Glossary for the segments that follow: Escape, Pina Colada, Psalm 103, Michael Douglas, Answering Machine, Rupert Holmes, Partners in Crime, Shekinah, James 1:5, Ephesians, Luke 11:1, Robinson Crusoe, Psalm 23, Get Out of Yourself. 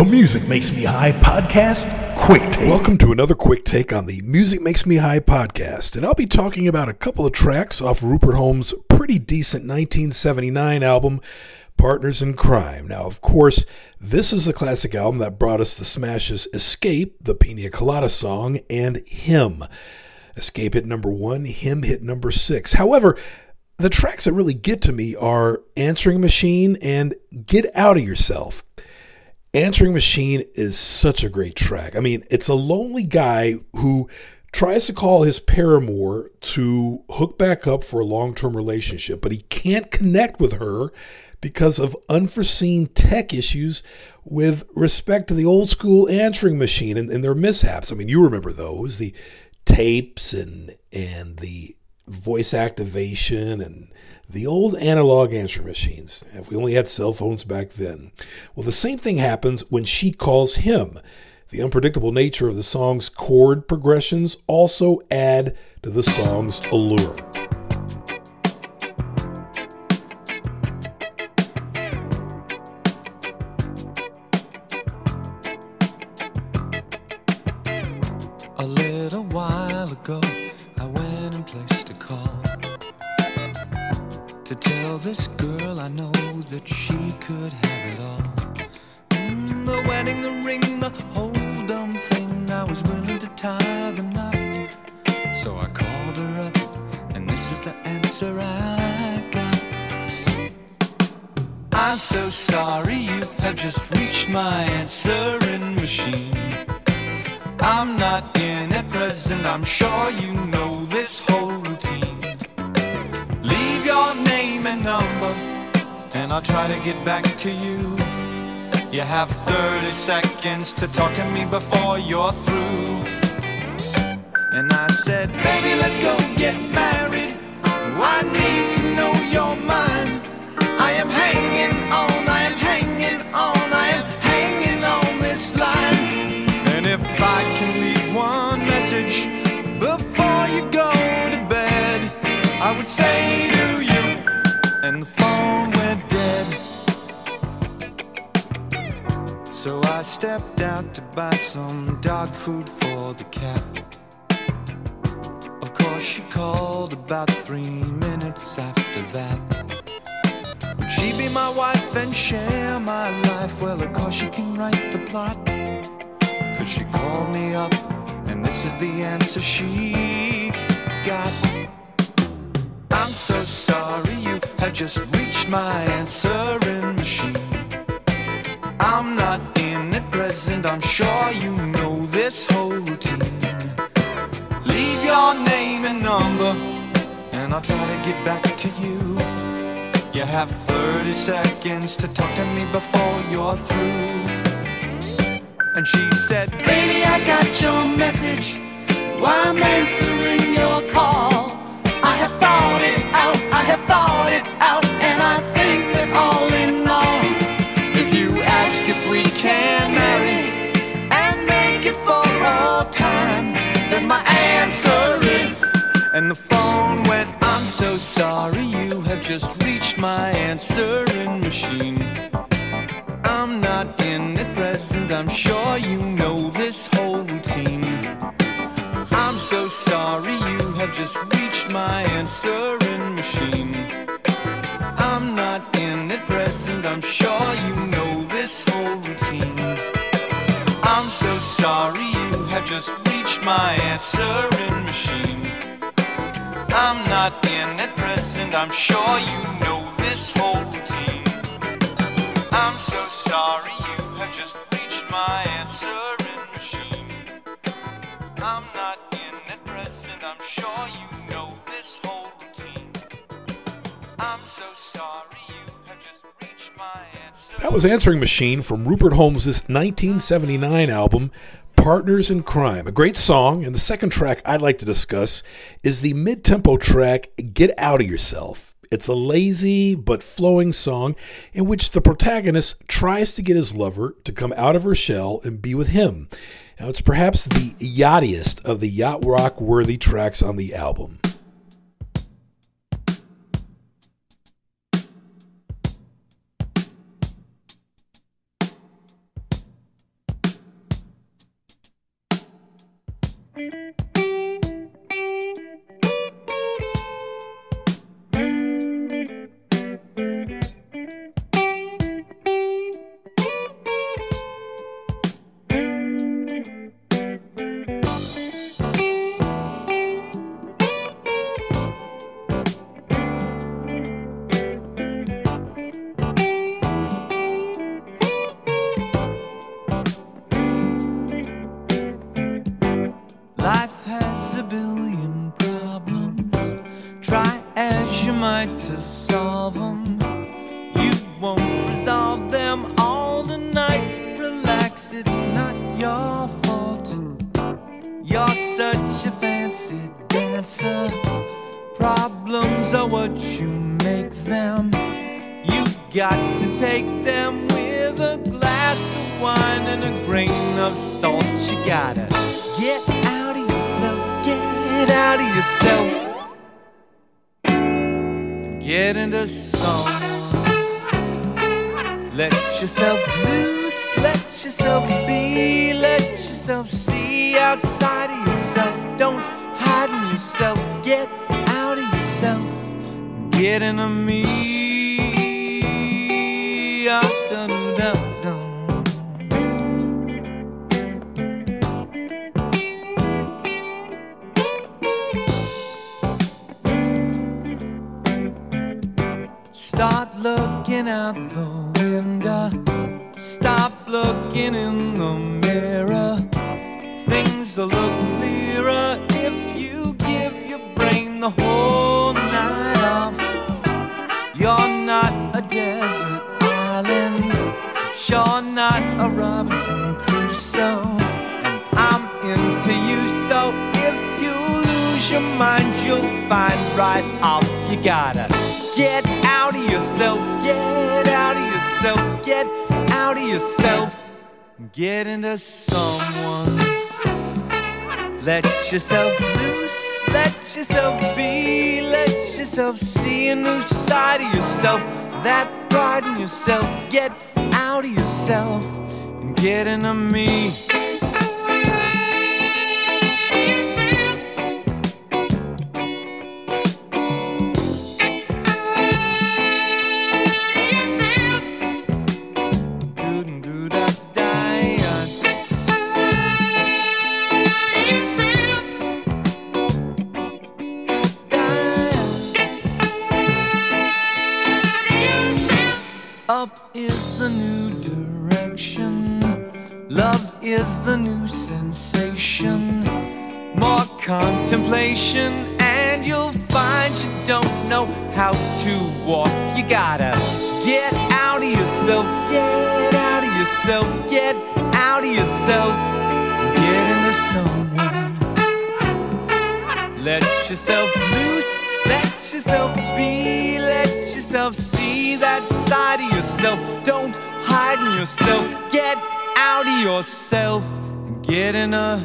The Music Makes Me High podcast, Quick Take. Welcome to another Quick Take on the Music Makes Me High podcast, and I'll be talking about a couple of tracks off Rupert Holmes' pretty decent 1979 album, Partners in Crime. Now, of course, this is the classic album that brought us the smashes Escape, the Pina Colada song, and Him. Escape hit number 1, Him hit number 6. However, the tracks that really get to me are Answering Machine and Get Out of Yourself. Answering Machine is such a great track. I mean, it's a lonely guy who tries to call his paramour to hook back up for a long-term relationship, but he can't connect with her because of unforeseen tech issues with respect to the old-school answering machine and their mishaps. I mean, you remember those, the tapes and the voice activation and the old analog answering machines. If we only had cell phones back then. Well, the same thing happens when she calls him. The unpredictable nature of the song's chord progressions also add to the song's allure. A little while ago, I went and placed a call to tell this girl I know that she could have it all. The wedding, the ring, the whole dumb thing, I was willing to tie the knot. So I called her up, and this is the answer I got. I'm so sorry, you have just reached my answering machine. I'm not in at present, I'm sure you know this whole routine. Leave your name and number, and I'll try to get back to you. You have 30 seconds to talk to me before you're through. And I said, baby, let's go get married. I need to know your mind. I am hanging on, I am hanging on, I am hanging on this line. And if I can leave one message before you go to bed, I would say to you, and the phone went dead. So I stepped out to buy some dog food for the cat. Of course she called about 3 minutes after that. Would she be my wife and share my life? Well, of course she can write the plot, 'cause she called me up, and this is the answer she got. I'm so sorry, you have just reached my answering machine. I'm not in at present, I'm sure you know this whole routine. Leave your name and number, and I'll try to get back to you. You have 30 seconds to talk to me before you're through. And she said, baby, I got your message, why I'm answering your call. I have thought it out, I have thought it out, and I think that all in all, if you ask if we can marry and make it for all time, then my answer is, and the phone went, I'm so sorry, you have just reached my answering machine. I'm not in at present, I'm sure you know this whole routine. I'm so sorry, you have just reached my answering machine. I'm not in at present, I'm sure you know this whole routine. I'm so sorry, you have just reached my answering machine. I'm not in at present, I'm sure you know this whole routine. I'm so sorry, you have just reached my answering machine. I'm not in at present, I'm sure you know this whole routine. I'm so sorry, you have just reached my answer. That was Answering Machine from Rupert Holmes' 1979 album, Partners in Crime. A great song, and the second track I'd like to discuss is the mid-tempo track, Get Out of Yourself. It's a lazy but flowing song in which the protagonist tries to get his lover to come out of her shell and be with him. Now, it's perhaps the yachtiest of the yacht rock-worthy tracks on the album. answer. Problems are what you make them. You've got to take them with a glass of wine and a grain of salt. You gotta get out of yourself, get out of yourself, and get into song. Let yourself loose, let yourself be, let yourself see outside of yourself. Don't hide in yourself, get out of yourself, get into me. Oh, dun, dun, dun. Start looking out the window, stop looking in the mirror. Things will look clearer if you give your brain the whole night off. You're not a desert island, you're not a Robinson Crusoe, and I'm into you. So if you lose your mind, you'll find right off. You gotta get out of yourself, get out of yourself, get out of yourself, get into someone. Let yourself loose, let yourself be, let yourself see a new side of yourself. That pride in yourself, get out of yourself and get into me. Up is the new direction, love is the new sensation. More contemplation and you'll find you don't know how to walk. You gotta get out of yourself, get out of yourself, get out of yourself, get into someone. Let yourself loose, let yourself be, let yourself see that side of yourself. Don't hide in yourself, get out of yourself and get in a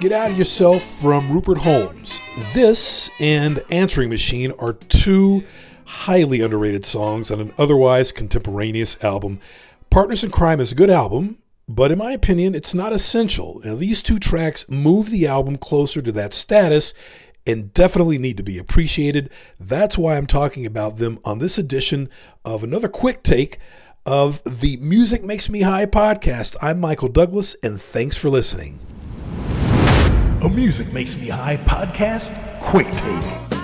Get Out of Yourself from Rupert Holmes. This and Answering Machine are two highly underrated songs on an otherwise contemporaneous album. Partners in Crime is a good album, but in my opinion, it's not essential. Now, these two tracks move the album closer to that status and definitely need to be appreciated. That's why I'm talking about them on this edition of another quick take of the Music Makes Me High podcast. I'm Michael Douglas, and thanks for listening. A Music Makes Me High podcast quick take.